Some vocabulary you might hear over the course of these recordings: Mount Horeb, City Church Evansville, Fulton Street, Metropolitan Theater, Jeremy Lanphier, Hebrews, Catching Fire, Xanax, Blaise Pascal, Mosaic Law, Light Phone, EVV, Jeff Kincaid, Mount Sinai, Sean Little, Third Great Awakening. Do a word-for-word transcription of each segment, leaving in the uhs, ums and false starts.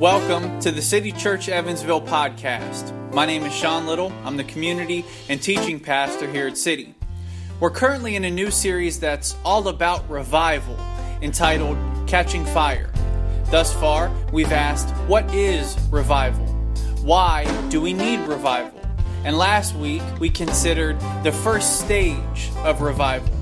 Welcome to the City Church Evansville podcast. My name is Sean Little. I'm the community and teaching pastor here at City. We're currently in a new series that's all about revival, entitled Catching Fire. Thus far, we've asked, what is revival? Why do we need revival? And last week, we considered the first stage of revival.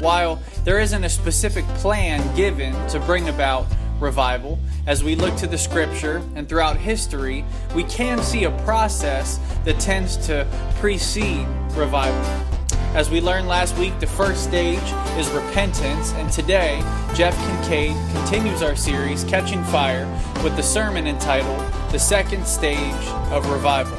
While there isn't a specific plan given to bring about revival, as we look to the scripture and throughout history, we can see a process that tends to precede revival. As we learned last week, the first stage is repentance, and today, Jeff Kincaid continues our series, Catching Fire, with the sermon entitled, The Second Stage of Revival.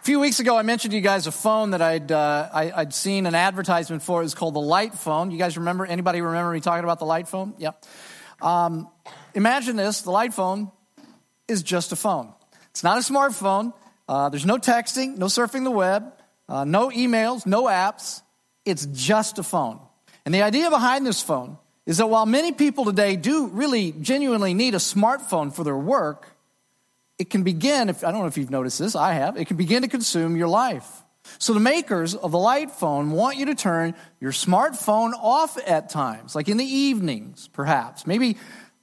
A few weeks ago, I mentioned to you guys a phone that I'd uh, I, I'd seen an advertisement for. It was called the Light Phone. You guys remember? Anybody remember me talking about the Light Phone? Yep. Um, imagine this: the Light Phone is just a phone. It's not a smartphone. Uh, there's no texting, no surfing the web, uh, no emails, no apps. It's just a phone. And the idea behind this phone is that while many people today do really genuinely need a smartphone for their work, it can begin, if, I don't know if you've noticed this, I have, it can begin to consume your life. So the makers of the Light Phone want you to turn your smartphone off at times, like in the evenings, perhaps, maybe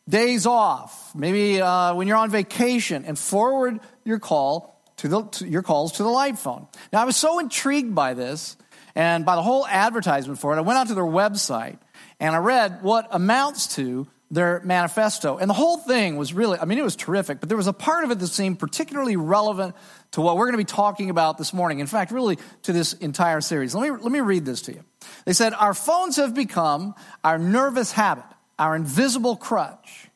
days off, maybe uh, when you're on vacation, and forward your call to the to your calls to the Light Phone. Now, I was so intrigued by this and by the whole advertisement for it, I went out to their website and I read what amounts to their manifesto. And the whole thing was really, I mean, it was terrific, but there was a part of it that seemed particularly relevant to what we're going to be talking about this morning. In fact, really to this entire series. Let me, let me read this to you. They said, our phones have become our nervous habit, our invisible crutch.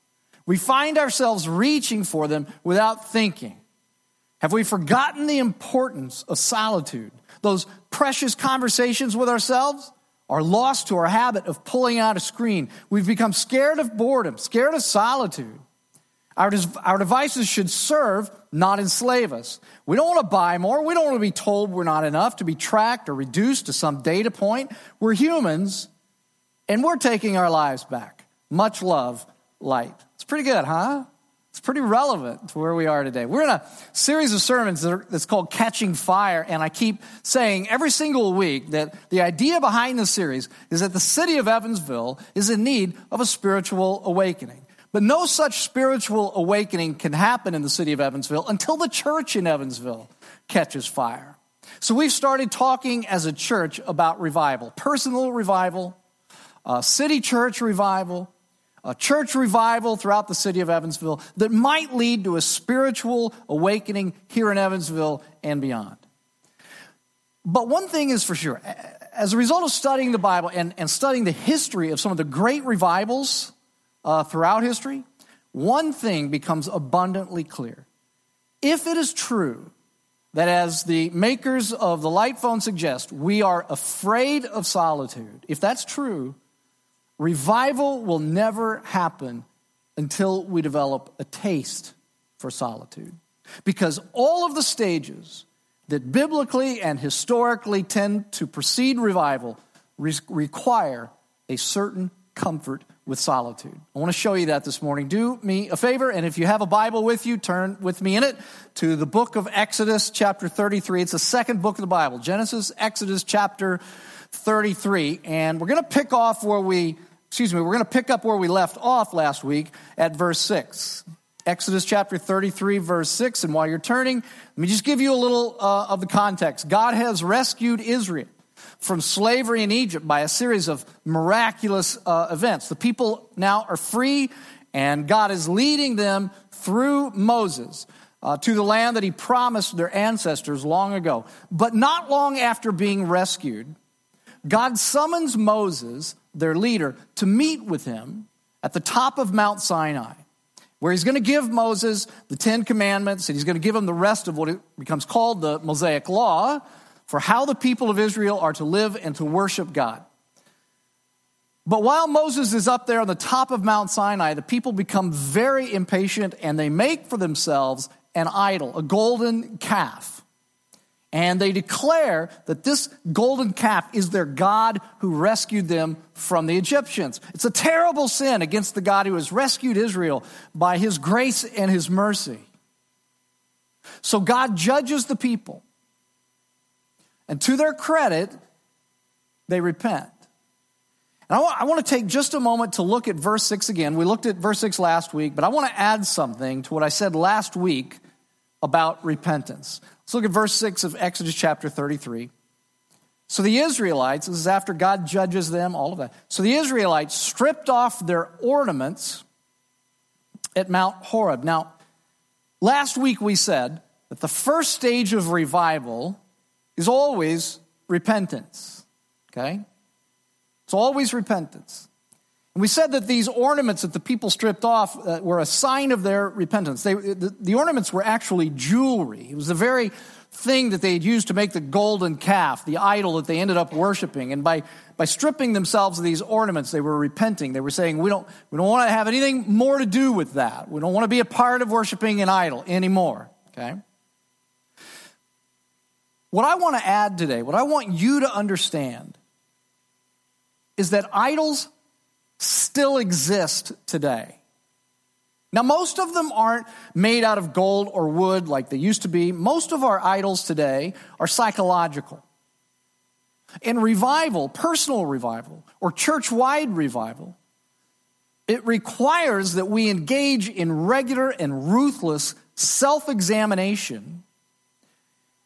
We find ourselves reaching for them without thinking. Have we forgotten the importance of solitude? Those precious conversations with ourselves are lost to our habit of pulling out a screen. We've become scared of boredom, scared of solitude. Our, our devices should serve, not enslave us. We don't want to buy more. We don't want to be told we're not enough, to be tracked or reduced to some data point. We're humans, and we're taking our lives back. Much love, Light. It's pretty good, huh? It's pretty relevant to where we are today. We're in a series of sermons that are, that's called Catching Fire, and I keep saying every single week that the idea behind this series is that the city of Evansville is in need of a spiritual awakening. But no such spiritual awakening can happen in the city of Evansville until the church in Evansville catches fire. So we've started talking as a church about revival, personal revival, uh, city church revival, a church revival throughout the city of Evansville that might lead to a spiritual awakening here in Evansville and beyond. But one thing is for sure, as a result of studying the Bible and, and studying the history of some of the great revivals uh, throughout history, one thing becomes abundantly clear. If it is true that, as the makers of the Light Phone suggest, we are afraid of solitude, if that's true, revival will never happen until we develop a taste for solitude. Because all of the stages that biblically and historically tend to precede revival re- require a certain comfort with solitude. I want to show you that this morning. Do me a favor, and if you have a Bible with you, turn with me in it to the book of Exodus, chapter thirty-three. It's the second book of the Bible, Genesis, Exodus, chapter thirty-three. And we're going to pick off where we... Excuse me, we're going to pick up where we left off last week at verse six. Exodus chapter thirty-three, verse six. And while you're turning, let me just give you a little uh, of the context. God has rescued Israel from slavery in Egypt by a series of miraculous uh, events. The people now are free, and God is leading them through Moses uh, to the land that he promised their ancestors long ago. But not long after being rescued, God summons Moses, their leader, to meet with him at the top of Mount Sinai, where he's going to give Moses the Ten Commandments, and he's going to give him the rest of what becomes called the Mosaic Law for how the people of Israel are to live and to worship God. But while Moses is up there on the top of Mount Sinai, the people become very impatient, and they make for themselves an idol, a golden calf. And they declare that this golden calf is their God who rescued them from the Egyptians. It's a terrible sin against the God who has rescued Israel by his grace and his mercy. So God judges the people. And to their credit, they repent. And I, w- I want to take just a moment to look at verse six again. We looked at verse six last week, but I want to add something to what I said last week about repentance. Let's look at verse six of Exodus chapter thirty-three. So the Israelites, this is after God judges them, all of that. So the Israelites stripped off their ornaments at Mount Horeb. Now, last week we said that the first stage of revival is always repentance, okay? It's always repentance. And we said that these ornaments that the people stripped off uh, were a sign of their repentance. They, the, the ornaments were actually jewelry. It was the very thing that they had used to make the golden calf, the idol that they ended up worshiping. And by, by stripping themselves of these ornaments, they were repenting. They were saying, we don't, we don't want to have anything more to do with that. We don't want to be a part of worshiping an idol anymore, okay? What I want to add today, what I want you to understand is that idols still exist today. Now, most of them aren't made out of gold or wood like they used to be. Most of our idols today are psychological. In revival, personal revival, or church-wide revival, it requires that we engage in regular and ruthless self-examination,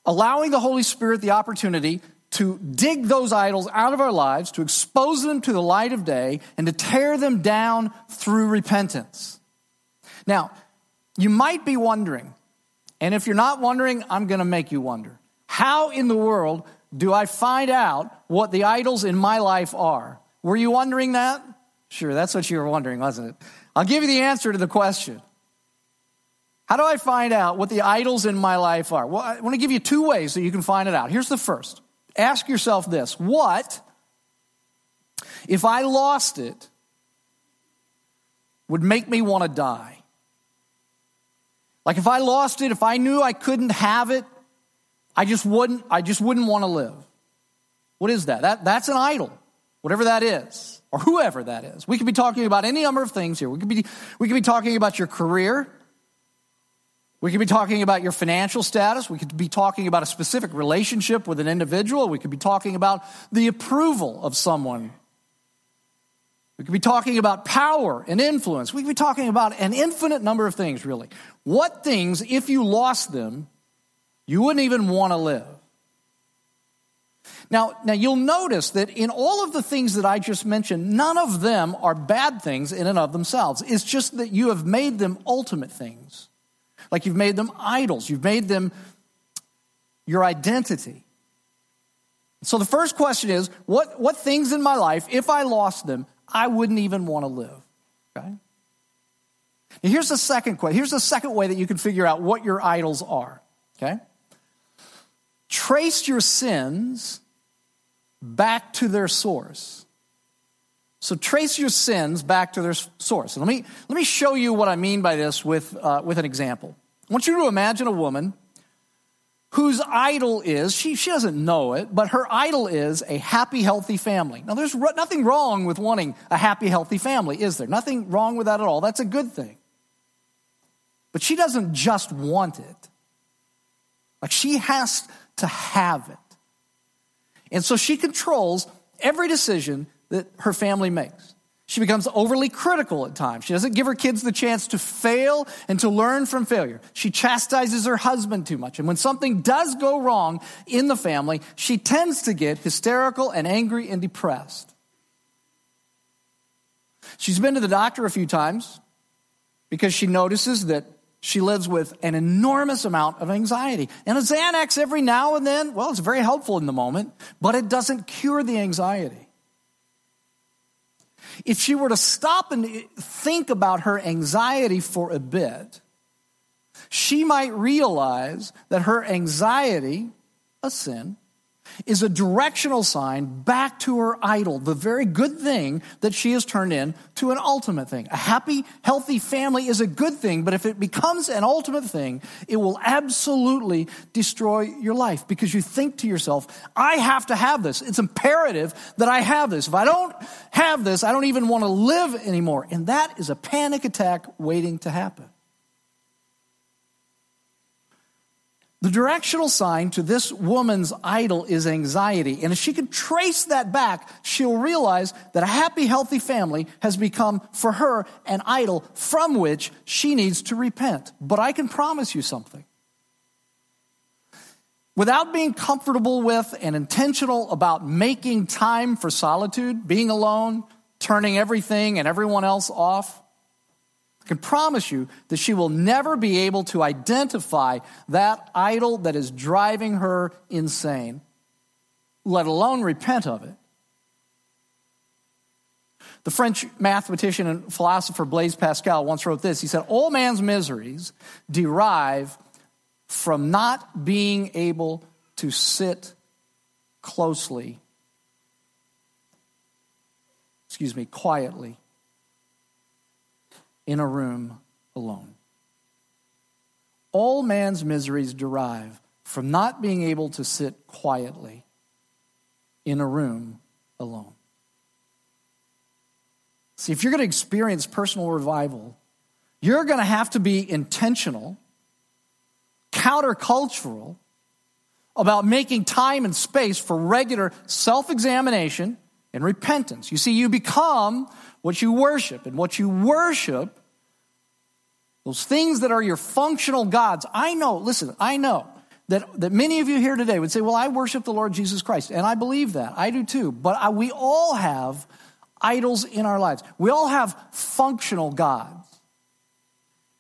allowing the Holy Spirit the opportunity to dig those idols out of our lives, to expose them to the light of day, and to tear them down through repentance. Now, you might be wondering, and if you're not wondering, I'm going to make you wonder, how in the world do I find out what the idols in my life are? Were you wondering that? Sure, that's what you were wondering, wasn't it? I'll give you the answer to the question. How do I find out what the idols in my life are? Well, I want to give you two ways that you can find it out. Here's the first. Ask yourself this, what, if I lost it, would make me want to die? Like if I lost it, if I knew I couldn't have it, I just wouldn't, I just wouldn't want to live. What is that? That that's an idol, whatever that is, or whoever that is. We could be talking about any number of things here. We could be, we could be talking about your career. We could be talking about your financial status. We could be talking about a specific relationship with an individual. We could be talking about the approval of someone. We could be talking about power and influence. We could be talking about an infinite number of things, really. What things, if you lost them, you wouldn't even want to live? Now, now you'll notice that in all of the things that I just mentioned, none of them are bad things in and of themselves. It's just that you have made them ultimate things. Like you've made them idols. You've made them your identity. So the first question is, what, what things in my life, if I lost them, I wouldn't even want to live? Okay. Now here's the second question. Here's the second way that you can figure out what your idols are. Okay. Trace your sins back to their source. So trace your sins back to their source. And let me let me show you what I mean by this with uh, with an example. I want you to imagine a woman whose idol is, she, she doesn't know it, but her idol is a happy, healthy family. Now, there's r- nothing wrong with wanting a happy, healthy family, is there? Nothing wrong with that at all. That's a good thing. But she doesn't just want it. Like, she has to have it. And so she controls every decision that her family makes. She becomes overly critical at times. She doesn't give her kids the chance to fail and to learn from failure. She chastises her husband too much. And when something does go wrong in the family, she tends to get hysterical and angry and depressed. She's been to the doctor a few times because she notices that she lives with an enormous amount of anxiety. And a Xanax every now and then, well, it's very helpful in the moment, but it doesn't cure the anxiety. If she were to stop and think about her anxiety for a bit, she might realize that her anxiety, a sin, is a directional sign back to her idol, the very good thing that she has turned into an ultimate thing. A happy, healthy family is a good thing, but if it becomes an ultimate thing, it will absolutely destroy your life because you think to yourself, I have to have this. It's imperative that I have this. If I don't have this, I don't even want to live anymore. And that is a panic attack waiting to happen. The directional sign to this woman's idol is anxiety. And if she can trace that back, she'll realize that a happy, healthy family has become, for her, an idol from which she needs to repent. But I can promise you something. Without being comfortable with and intentional about making time for solitude, being alone, turning everything and everyone else off, I can promise you that she will never be able to identify that idol that is driving her insane, let alone repent of it. The French mathematician and philosopher Blaise Pascal once wrote this. He said, all man's miseries derive from not being able to sit closely, excuse me, quietly, in a room alone. All man's miseries derive from not being able to sit quietly in a room alone. See, if you're going to experience personal revival, you're going to have to be intentional, countercultural, about making time and space for regular self-examination and repentance. You see, you become what you worship, and what you worship, those things that are your functional gods. I know, listen, I know that, that many of you here today would say, well, I worship the Lord Jesus Christ, and I believe that. I do too, but I, we all have idols in our lives. We all have functional gods.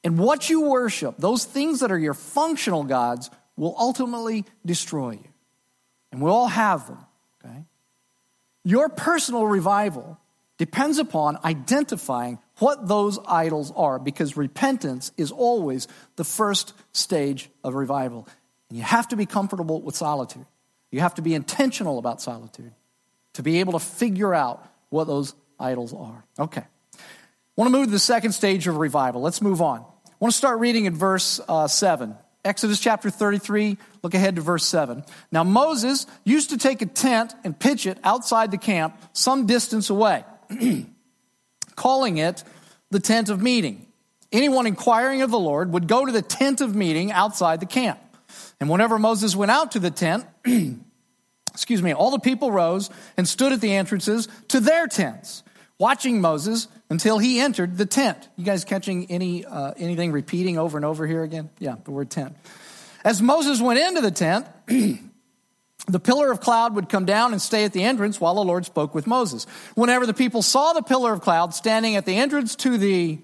And what you worship, those things that are your functional gods, will ultimately destroy you. And we all have them, okay? Your personal revival depends upon identifying what those idols are, because repentance is always the first stage of revival. And you have to be comfortable with solitude. You have to be intentional about solitude to be able to figure out what those idols are. Okay. I want to move to the second stage of revival. Let's move on. I want to start reading in verse uh, seven. Exodus chapter thirty-three, look ahead to verse seven. Now Moses used to take a tent and pitch it outside the camp some distance away, calling it the tent of meeting. Anyone inquiring of the Lord would go to the tent of meeting outside the camp. And whenever Moses went out to the tent, excuse me, all the people rose and stood at the entrances to their tents, watching Moses until he entered the tent. You guys catching any uh, anything repeating over and over here again? Yeah, the word tent. As Moses went into the tent, the pillar of cloud would come down and stay at the entrance while the Lord spoke with Moses. Whenever the people saw the pillar of cloud standing at the entrance to the,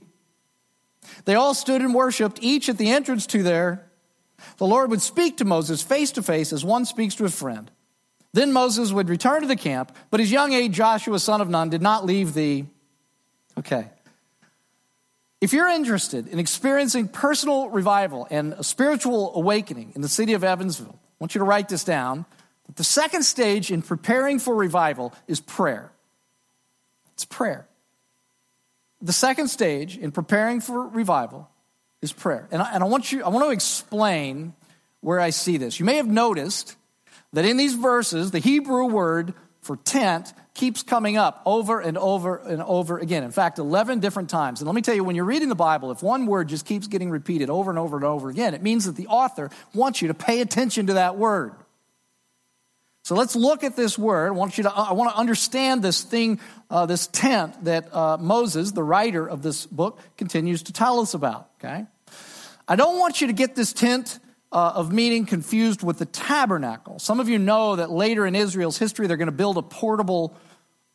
they all stood and worshiped, each at the entrance to their. The Lord would speak to Moses face to face as one speaks to a friend. Then Moses would return to the camp, but his young aide, Joshua, son of Nun, did not leave the... Okay. If you're interested in experiencing personal revival and a spiritual awakening in the city of Evansville, I want you to write this down. The second stage in preparing for revival is prayer. It's prayer. The second stage in preparing for revival is prayer. And I, and I want you, I want to explain where I see this. You may have noticed that in these verses, the Hebrew word for tent keeps coming up over and over and over again. In fact, eleven different times. And let me tell you, when you're reading the Bible, if one word just keeps getting repeated over and over and over again, it means that the author wants you to pay attention to that word. So let's look at this word. I want you to, I want to understand this thing, uh, this tent that uh, Moses, the writer of this book, continues to tell us about, okay? I don't want you to get this tent Uh, of meeting confused with the tabernacle. Some of you know that later in Israel's history, they're going to build a portable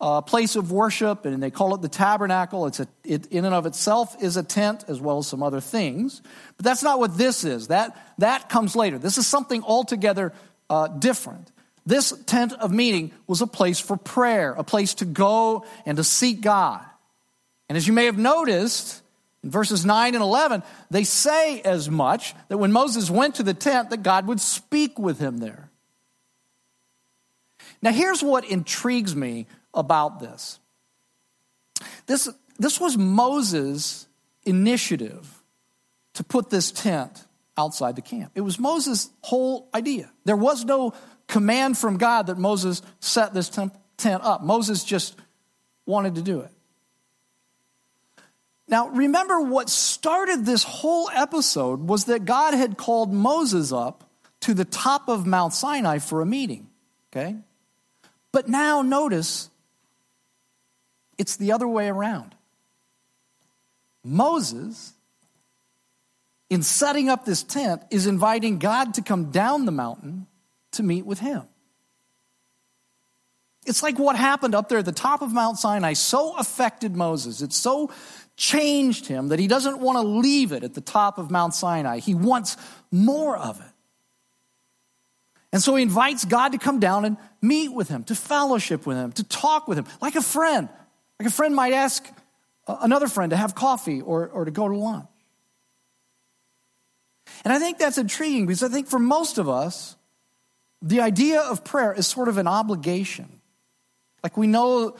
uh, place of worship, and they call it the tabernacle. It's a, it in and of itself is a tent, as well as some other things. But that's not what this is. That, that comes later. This is something altogether uh, different. This tent of meeting was a place for prayer, a place to go and to seek God. And as you may have noticed, in verses nine and eleven, they say as much that when Moses went to the tent, that God would speak with him there. Now, here's what intrigues me about this. This, this was Moses' initiative to put this tent outside the camp. It was Moses' whole idea. There was no command from God that Moses set this tent up. Moses just wanted to do it. Now, remember what started this whole episode was that God had called Moses up to the top of Mount Sinai for a meeting, okay? But now notice it's the other way around. Moses, in setting up this tent, is inviting God to come down the mountain to meet with him. It's like what happened up there at the top of Mount Sinai so affected Moses. It so changed him that he doesn't want to leave it at the top of Mount Sinai. He wants more of it. And so he invites God to come down and meet with him, to fellowship with him, to talk with him, like a friend. Like a friend might ask another friend to have coffee or, or to go to lunch. And I think that's intriguing because I think for most of us, the idea of prayer is sort of an obligation. Like we know,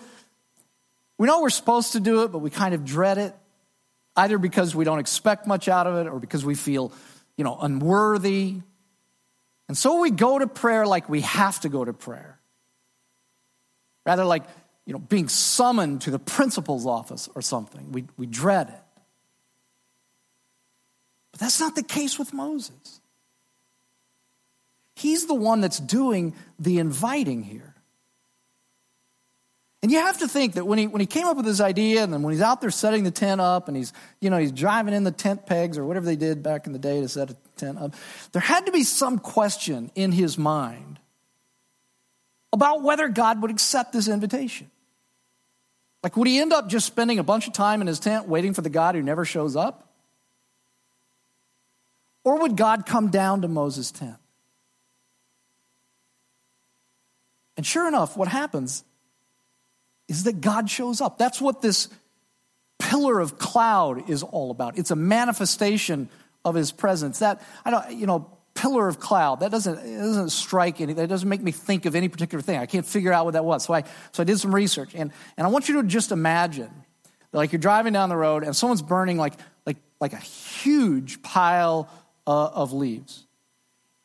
we know we're supposed to do it, but we kind of dread it, either because we don't expect much out of it or because we feel, you know, unworthy. And so we go to prayer like we have to go to prayer. Rather like, you know, being summoned to the principal's office or something. We, we dread it. But that's not the case with Moses. He's the one that's doing the inviting here. And you have to think that when he when he came up with this idea and then when he's out there setting the tent up and he's, you know, he's driving in the tent pegs or whatever they did back in the day to set a tent up, there had to be some question in his mind about whether God would accept this invitation. Like, would he end up just spending a bunch of time in his tent waiting for the God who never shows up? Or would God come down to Moses' tent? And sure enough, what happens is that God shows up. That's what this pillar of cloud is all about. It's a manifestation of his presence. That, I don't, you know, pillar of cloud, that doesn't, it doesn't strike any, that doesn't make me think of any particular thing. I can't figure out what that was. So I, so I did some research. And, and I want you to just imagine that, like, you're driving down the road and someone's burning like, like, like a huge pile uh, of leaves.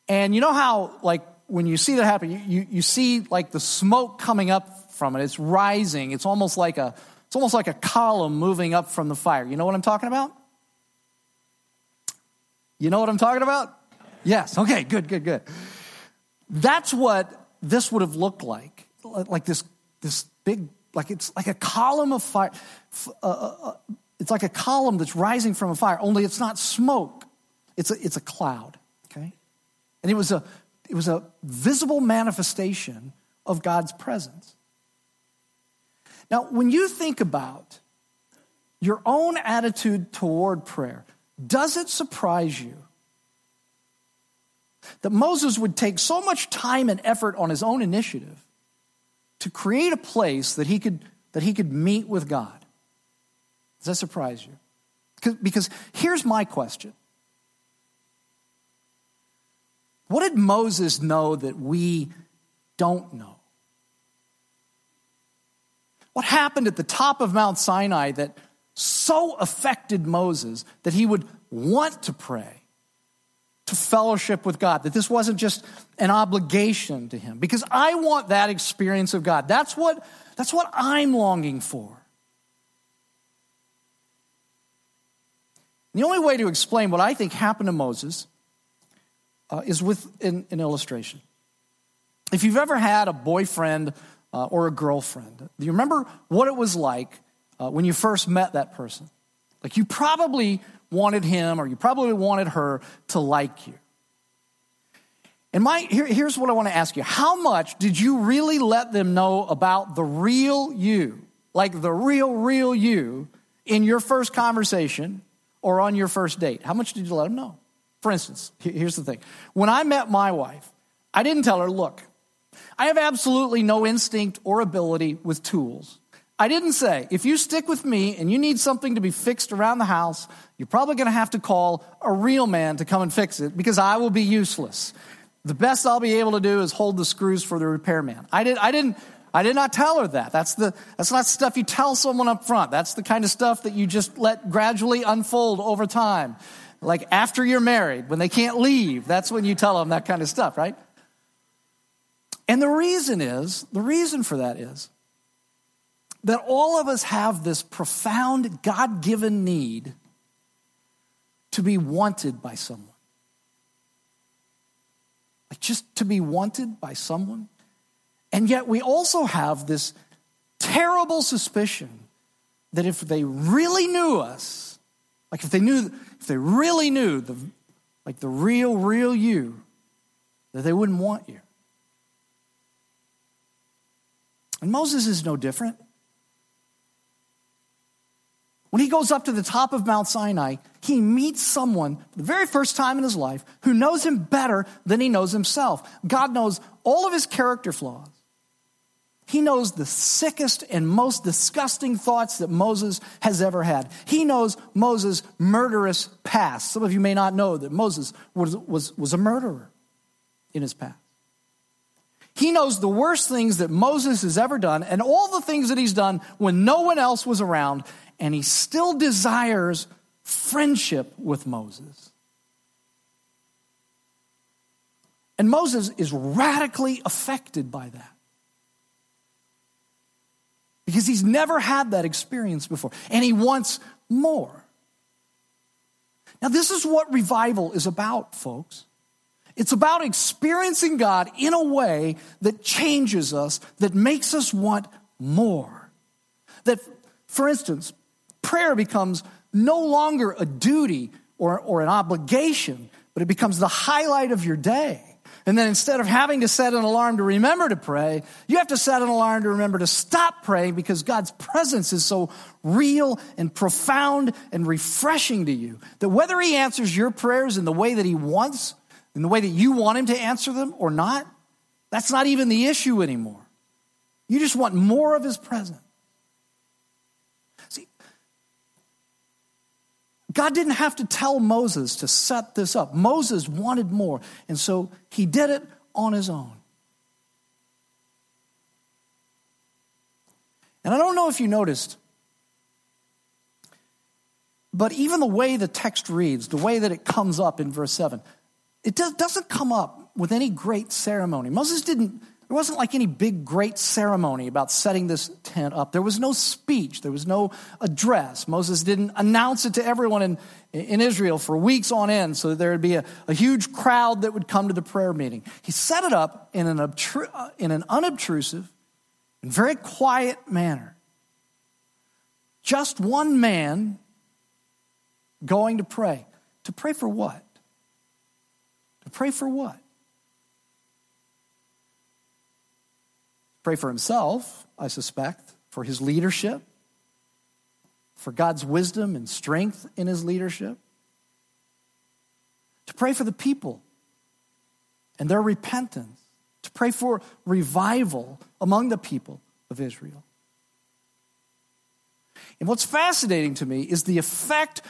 And you know how, like, when you see that happen, you, you, you see like the smoke coming up from it. It's rising. It's almost like a it's almost like a column moving up from the fire. You know what I'm talking about? You know what I'm talking about? Yes. Okay, good, good, good. That's what this would have looked like. Like this this big, like it's like a column of fire. Uh, uh, it's like a column that's rising from a fire, only it's not smoke. It's a, it's a cloud, okay? And it was a It was a visible manifestation of God's presence. Now, when you think about your own attitude toward prayer, does it surprise you that Moses would take so much time and effort on his own initiative to create a place that he could, that he could meet with God? Does that surprise you? Because here's my question. What did Moses know that we don't know? What happened at the top of Mount Sinai that so affected Moses that he would want to pray, to fellowship with God, that this wasn't just an obligation to him? Because I want that experience of God. That's what, that's what I'm longing for. The only way to explain what I think happened to Moses Uh, is with an, an illustration. If you've ever had a boyfriend uh, or a girlfriend, do you remember what it was like uh, when you first met that person? Like, you probably wanted him or you probably wanted her to like you. And my here, here's what I want to ask you. How much did you really let them know about the real you, like the real, real you, in your first conversation or on your first date? How much did you let them know? For instance, here's the thing. When I met my wife, I didn't tell her, look, I have absolutely no instinct or ability with tools. I didn't say, if you stick with me and you need something to be fixed around the house, you're probably going to have to call a real man to come and fix it because I will be useless. The best I'll be able to do is hold the screws for the repairman. I did, I didn't, I did not tell her that. That's the, that's not stuff you tell someone up front. That's the kind of stuff that you just let gradually unfold over time. Like after you're married, when they can't leave, that's when you tell them that kind of stuff, right? And the reason is, the reason for that is that all of us have this profound God-given need to be wanted by someone. Like just to be wanted by someone. And yet we also have this terrible suspicion that if they really knew us, like if they knew, if they really knew the, like the real, real you, that they wouldn't want you. And Moses is no different. When he goes up to the top of Mount Sinai, he meets someone for the very first time in his life who knows him better than he knows himself. God knows all of his character flaws. He knows the sickest and most disgusting thoughts that Moses has ever had. He knows Moses' murderous past. Some of you may not know that Moses was, was, was a murderer in his past. He knows the worst things that Moses has ever done and all the things that he's done when no one else was around, and he still desires friendship with Moses. And Moses is radically affected by that because he's never had that experience before, and he wants more. Now, this is what revival is about, folks. It's about experiencing God in a way that changes us, that makes us want more. That, for instance, prayer becomes no longer a duty or, or an obligation, but it becomes the highlight of your day. And then instead of having to set an alarm to remember to pray, you have to set an alarm to remember to stop praying because God's presence is so real and profound and refreshing to you that whether he answers your prayers in the way that he wants, in the way that you want him to answer them or not, that's not even the issue anymore. You just want more of his presence. God didn't have to tell Moses to set this up. Moses wanted more, and so he did it on his own. And I don't know if you noticed, but even the way the text reads, the way that it comes up in verse seven, it doesn't come up with any great ceremony. Moses didn't, there wasn't like any big great ceremony about setting this tent up. There was no speech. There was no address. Moses didn't announce it to everyone in, in Israel for weeks on end so that there would be a, a huge crowd that would come to the prayer meeting. He set it up in an, obtru- in an unobtrusive and very quiet manner. Just one man going to pray. To pray for what? To pray for what? Pray for himself, I suspect, for his leadership, for God's wisdom and strength in his leadership. To pray for the people and their repentance. To pray for revival among the people of Israel. And what's fascinating to me is the effect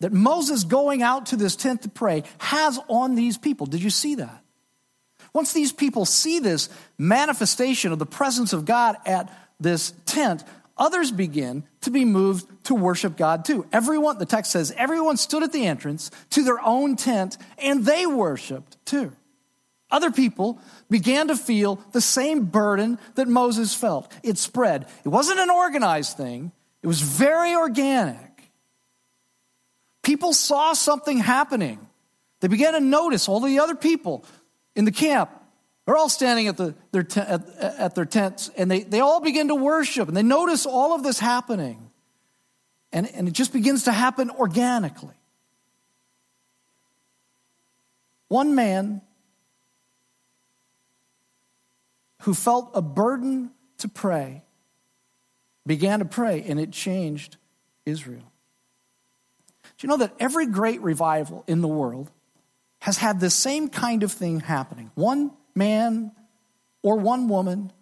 that Moses going out to this tent to pray has on these people. Did you see that? Once these people see this manifestation of the presence of God at this tent, others begin to be moved to worship God too. Everyone, the text says, everyone stood at the entrance to their own tent and they worshiped too. Other people began to feel the same burden that Moses felt. It spread. It wasn't an organized thing. It was very organic. People saw something happening. They began to notice all the other people in the camp. They're all standing at, the, their te- at, at their tents, and they, they all begin to worship, and they notice all of this happening. And, and it just begins to happen organically. One man who felt a burden to pray began to pray, and it changed Israel. Do you know that every great revival in the world has had this same kind of thing happening? One man or one woman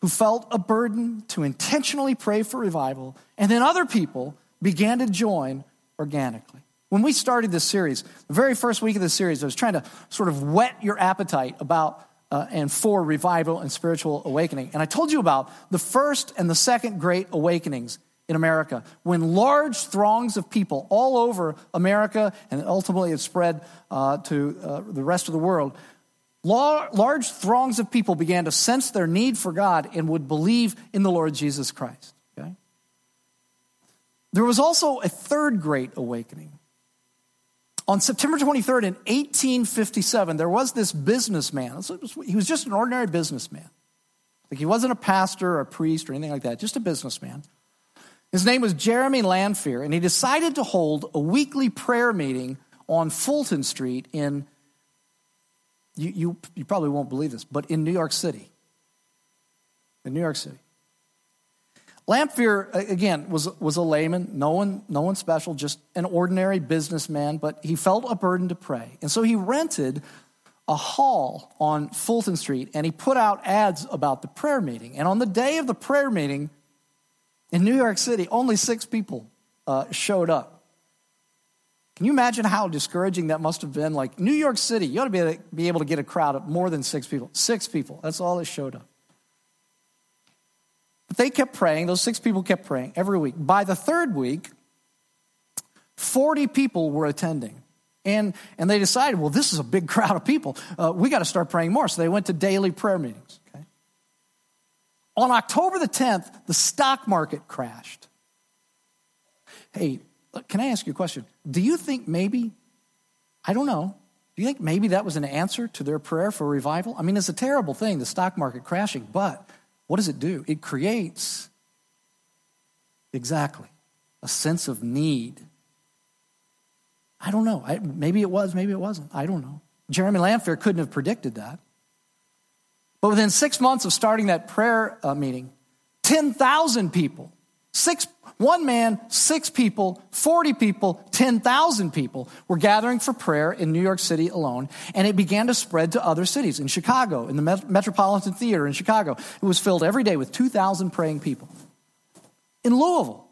who felt a burden to intentionally pray for revival, and then other people began to join organically. When we started this series, the very first week of the series, I was trying to sort of whet your appetite about uh, and for revival and spiritual awakening. And I told you about the first and the second great awakenings in America, when large throngs of people all over America, and ultimately it spread uh, to uh, the rest of the world, large throngs of people began to sense their need for God and would believe in the Lord Jesus Christ. Okay? There was also a third great awakening. On September twenty-third in eighteen fifty-seven, there was this businessman. He was just an ordinary businessman. Like, he wasn't a pastor or a priest or anything like that, just a businessman. His name was Jeremy Lanphier, and he decided to hold a weekly prayer meeting on Fulton Street in You, you you probably won't believe this, but in New York City. In New York City. Lanphier, again, was, was a layman, no one, no one special, just an ordinary businessman, but he felt a burden to pray. And so he rented a hall on Fulton Street, and he put out ads about the prayer meeting. And on the day of the prayer meeting in New York City, only six people uh, showed up. Can you imagine how discouraging that must have been? Like, New York City, you ought to be able to, be able to get a crowd of more than six people. Six people, that's all that showed up. But they kept praying, those six people kept praying every week. By the third week, forty people were attending. And, and they decided, well, this is a big crowd of people. Uh, we got to start praying more. So they went to daily prayer meetings. Okay? On October the tenth, the stock market crashed. Hey, can I ask you a question? Do you think maybe, I don't know, do you think maybe that was an answer to their prayer for revival? I mean, it's a terrible thing, the stock market crashing, but what does it do? It creates, exactly, a sense of need. I don't know. I, maybe it was, maybe it wasn't. I don't know. Jeremy Lanphier couldn't have predicted that. But within six months of starting that prayer uh, meeting, ten thousand people, six One man, six people, forty people, ten thousand people were gathering for prayer in New York City alone, and it began to spread to other cities. In Chicago, in the Metropolitan Theater in Chicago, it was filled every day with two thousand praying people. In Louisville,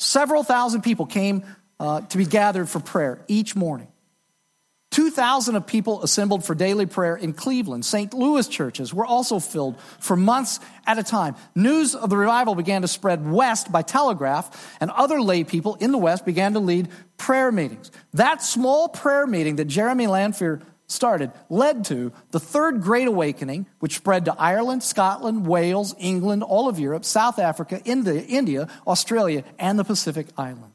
several thousand people came uh, to be gathered for prayer each morning. two thousand of people assembled for daily prayer in Cleveland. Saint Louis churches were also filled for months at a time. News of the revival began to spread west by telegraph, and other lay people in the west began to lead prayer meetings. That small prayer meeting that Jeremy Lanphier started led to the Third Great Awakening, which spread to Ireland, Scotland, Wales, England, all of Europe, South Africa, India, India, Australia, and the Pacific Islands.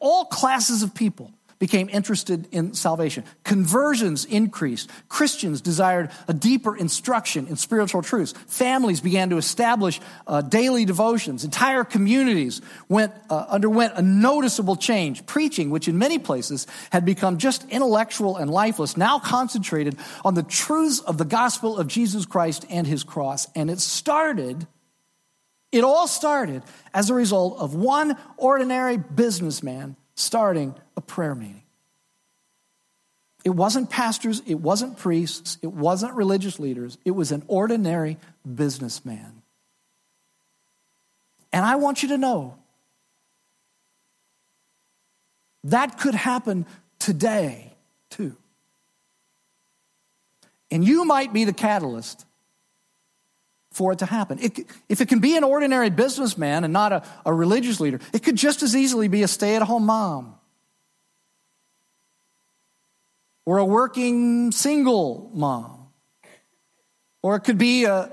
All classes of people became interested in salvation. Conversions increased. Christians desired a deeper instruction in spiritual truths. Families began to establish uh, daily devotions. Entire communities went uh, underwent a noticeable change. Preaching, which in many places had become just intellectual and lifeless, now concentrated on the truths of the gospel of Jesus Christ and his cross. And it started, it all started as a result of one ordinary businessman starting a prayer meeting. It wasn't pastors, it wasn't priests, it wasn't religious leaders, it was an ordinary businessman. And I want you to know, that could happen today too. And you might be the catalyst for it to happen. It, if it can be an ordinary businessman and not a, a religious leader, it could just as easily be a stay-at-home mom or a working single mom, or it could be a,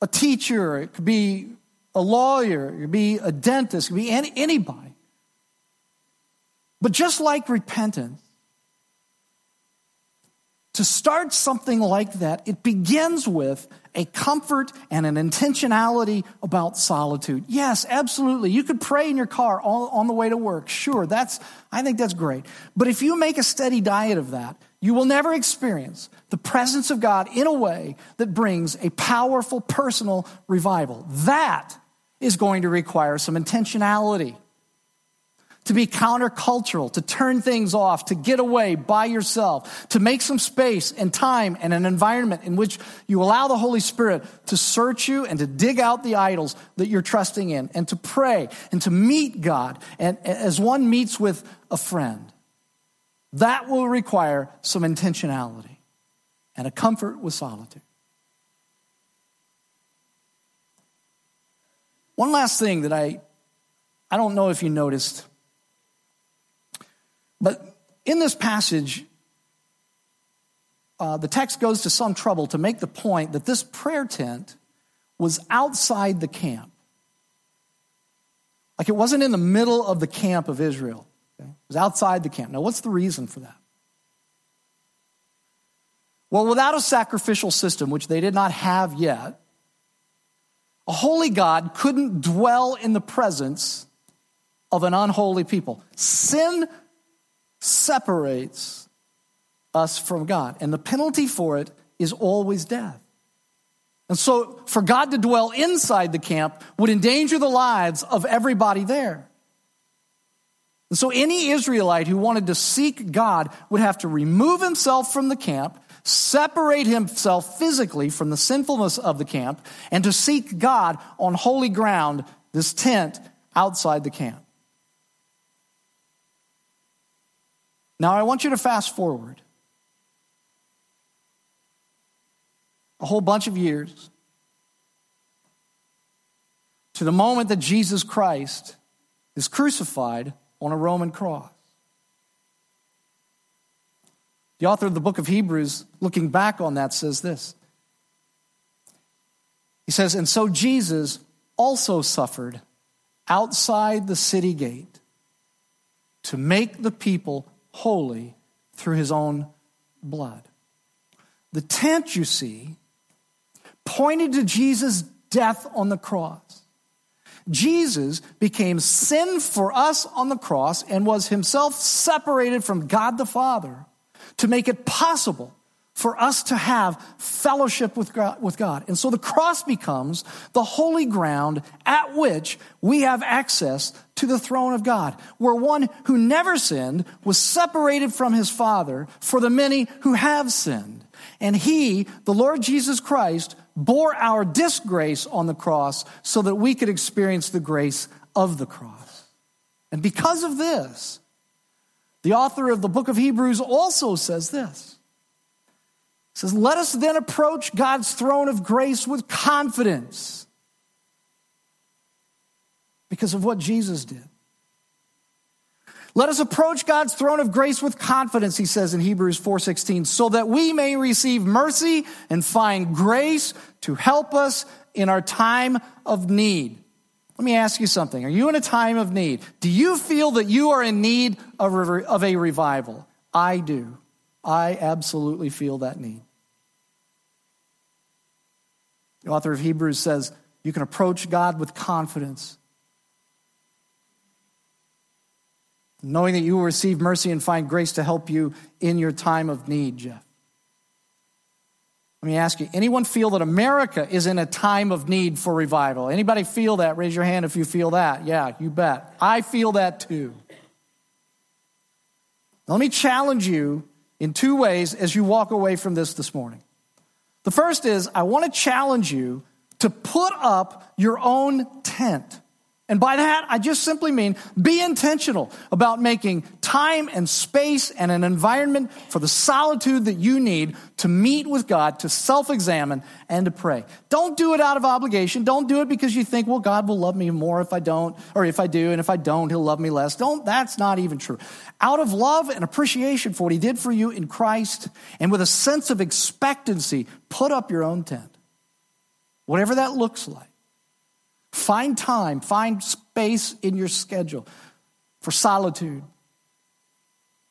a teacher, it could be a lawyer, it could be a dentist, it could be any, anybody. But just like repentance, to start something like that, it begins with a comfort and an intentionality about solitude. Yes, absolutely. You could pray in your car all, on the way to work. Sure, that's. I think that's great. But if you make a steady diet of that, you will never experience the presence of God in a way that brings a powerful personal revival. That is going to require some intentionality. to be countercultural, to turn things off, to get away by yourself, to make some space and time and an environment in which you allow the Holy Spirit to search you and to dig out the idols that you're trusting in, and to pray and to meet God and as one meets with a friend. That will require some intentionality and a comfort with solitude. One last thing that I, I don't know if you noticed, but in this passage, uh, the text goes to some trouble to make the point that this prayer tent was outside the camp. Like, it wasn't in the middle of the camp of Israel. Okay? It was outside the camp. Now, what's the reason for that? Well, without a sacrificial system, which they did not have yet, a holy God couldn't dwell in the presence of an unholy people. Sin separates us from God, and the penalty for it is always death. And so for God to dwell inside the camp would endanger the lives of everybody there. And so any Israelite who wanted to seek God would have to remove himself from the camp, separate himself physically from the sinfulness of the camp, and to seek God on holy ground, this tent outside the camp. Now, I want you to fast forward a whole bunch of years to the moment that Jesus Christ is crucified on a Roman cross. The author of the book of Hebrews, looking back on that, says this. He says, "And so Jesus also suffered outside the city gate to make the people holy through his own blood." The tent, you see, pointed to Jesus' death on the cross. Jesus became sin for us on the cross and was himself separated from God the Father, to make it possible for us to have fellowship with God. And so the cross becomes the holy ground at which we have access to the throne of God, where one who never sinned was separated from his Father for the many who have sinned. And he, the Lord Jesus Christ, bore our disgrace on the cross so that we could experience the grace of the cross. And because of this, the author of the book of Hebrews also says this. He says, "Let us then approach God's throne of grace with confidence because of what Jesus did." Let us approach God's throne of grace with confidence, he says in Hebrews four sixteen, "so that we may receive mercy and find grace to help us in our time of need." Let me ask you something. Are you in a time of need? Do you feel that you are in need of a revival? I do. I absolutely feel that need. The author of Hebrews says you can approach God with confidence, knowing that you will receive mercy and find grace to help you in your time of need, Jeff. Let me ask you, anyone feel that America is in a time of need for revival? Anybody feel that? Raise your hand if you feel that. Yeah, you bet. I feel that too. Let me challenge you in two ways as you walk away from this this morning. The first is, I want to challenge you to put up your own tent. And by that, I just simply mean be intentional about making time and space and an environment for the solitude that you need to meet with God, to self-examine, and to pray. Don't do it out of obligation. Don't do it because you think, well, God will love me more if I don't, or if I do, and if I don't, he'll love me less. Don't, that's not even true. Out of love and appreciation for what he did for you in Christ, and with a sense of expectancy, put up your own tent, whatever that looks like. Find time, find space in your schedule for solitude,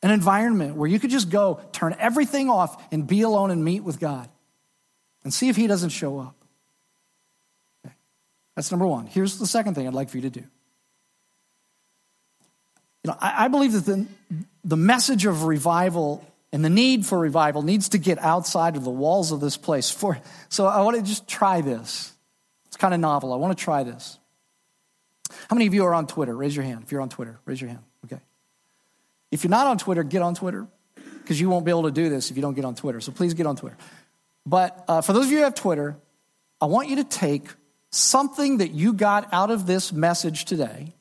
an environment where you could just go, turn everything off, and be alone and meet with God and see if he doesn't show up. Okay. That's number one. Here's the second thing I'd like for you to do. You know, I, I believe that the, the message of revival and the need for revival needs to get outside of the walls of this place. For, so I want to just try this. It's kind of novel. I want to try this. How many of you are on Twitter? Raise your hand if you're on Twitter. Raise your hand. Okay. If you're not on Twitter, get on Twitter, because you won't be able to do this if you don't get on Twitter. So please get on Twitter. But uh, for those of you who have Twitter, I want you to take something that you got out of this message today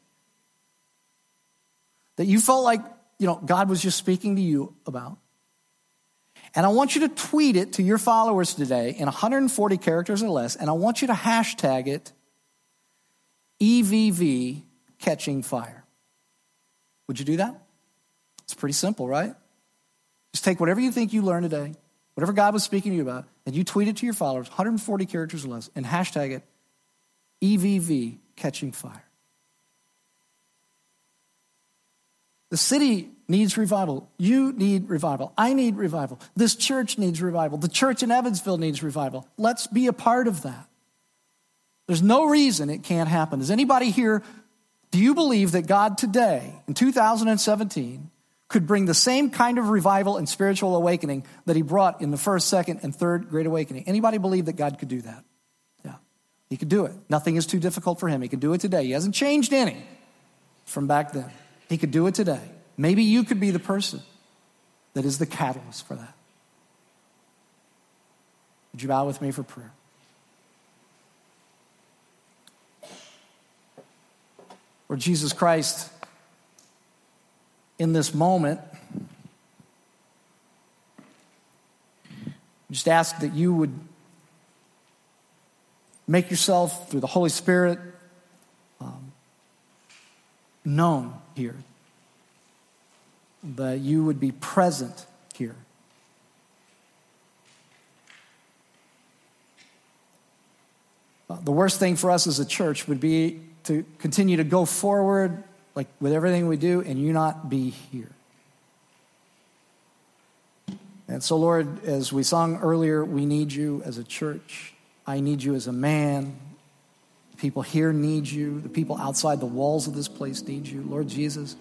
that you felt like, you know, God was just speaking to you about. And I want you to tweet it to your followers today in one hundred forty characters or less, and I want you to hashtag it E V V Catching Fire. Would you do that? It's pretty simple, right? Just take whatever you think you learned today, whatever God was speaking to you about, and you tweet it to your followers, one hundred forty characters or less, and hashtag it E V V Catching Fire. The city needs revival. You need revival. I need revival. This church needs revival. The church in Evansville needs revival. Let's be a part of that. There's no reason it can't happen. Does anybody here, do you believe that God today, in two thousand seventeen, could bring the same kind of revival and spiritual awakening that he brought in the first, second, and third Great Awakening? Anybody believe that God could do that? Yeah, he could do it. Nothing is too difficult for him. He could do it today. He hasn't changed any from back then. He could do it today. Maybe you could be the person that is the catalyst for that. Would you bow with me for prayer? Lord Jesus Christ, in this moment, just ask that you would make yourself, through the Holy Spirit, um, known here, that you would be present here. The worst thing for us as a church would be to continue to go forward, like with everything we do, and you not be here. And so, Lord, as we sung earlier, we need you as a church. I need you as a man. People here need you. The people outside the walls of this place need you. Lord Jesus,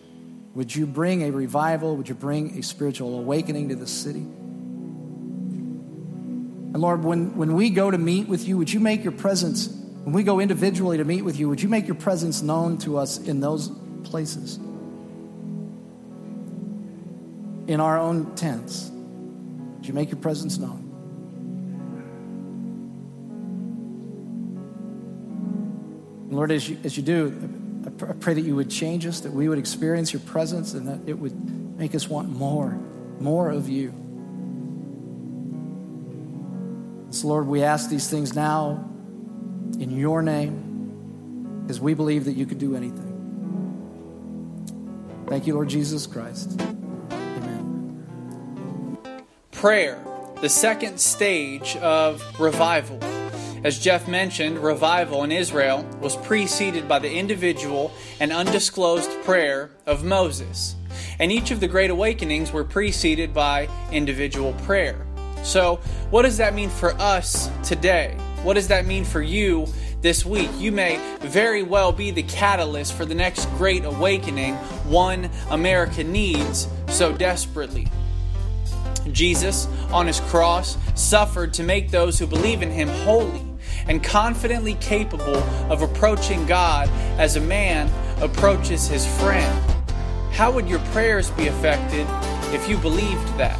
would you bring a revival? Would you bring a spiritual awakening to this city? And Lord, when, when we go to meet with you, would you make your presence, when we go individually to meet with you, would you make your presence known to us in those places, in our own tents? Would you make your presence known? Lord, as you, as you do, I pray that you would change us, that we would experience your presence, and that it would make us want more, more of you. So, Lord, we ask these things now in your name, because we believe that you could do anything. Thank you, Lord Jesus Christ. Amen. Prayer, the second stage of revival. As Jeff mentioned, revival in Israel was preceded by the individual and undisclosed prayer of Moses. And each of the Great Awakenings were preceded by individual prayer. So, what does that mean for us today? What does that mean for you this week? You may very well be the catalyst for the next Great Awakening one America needs so desperately. Jesus, on his cross, suffered to make those who believe in him holy and confidently capable of approaching God as a man approaches his friend. How would your prayers be affected if you believed that?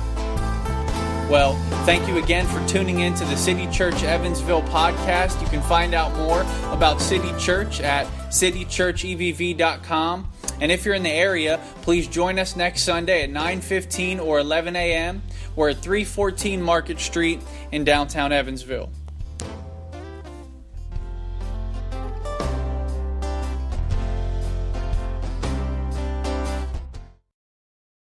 Well, thank you again for tuning in to the City Church Evansville podcast. You can find out more about City Church at city church e v v dot com. And if you're in the area, please join us next Sunday at nine fifteen or eleven a.m. We're at three fourteen Market Street in downtown Evansville.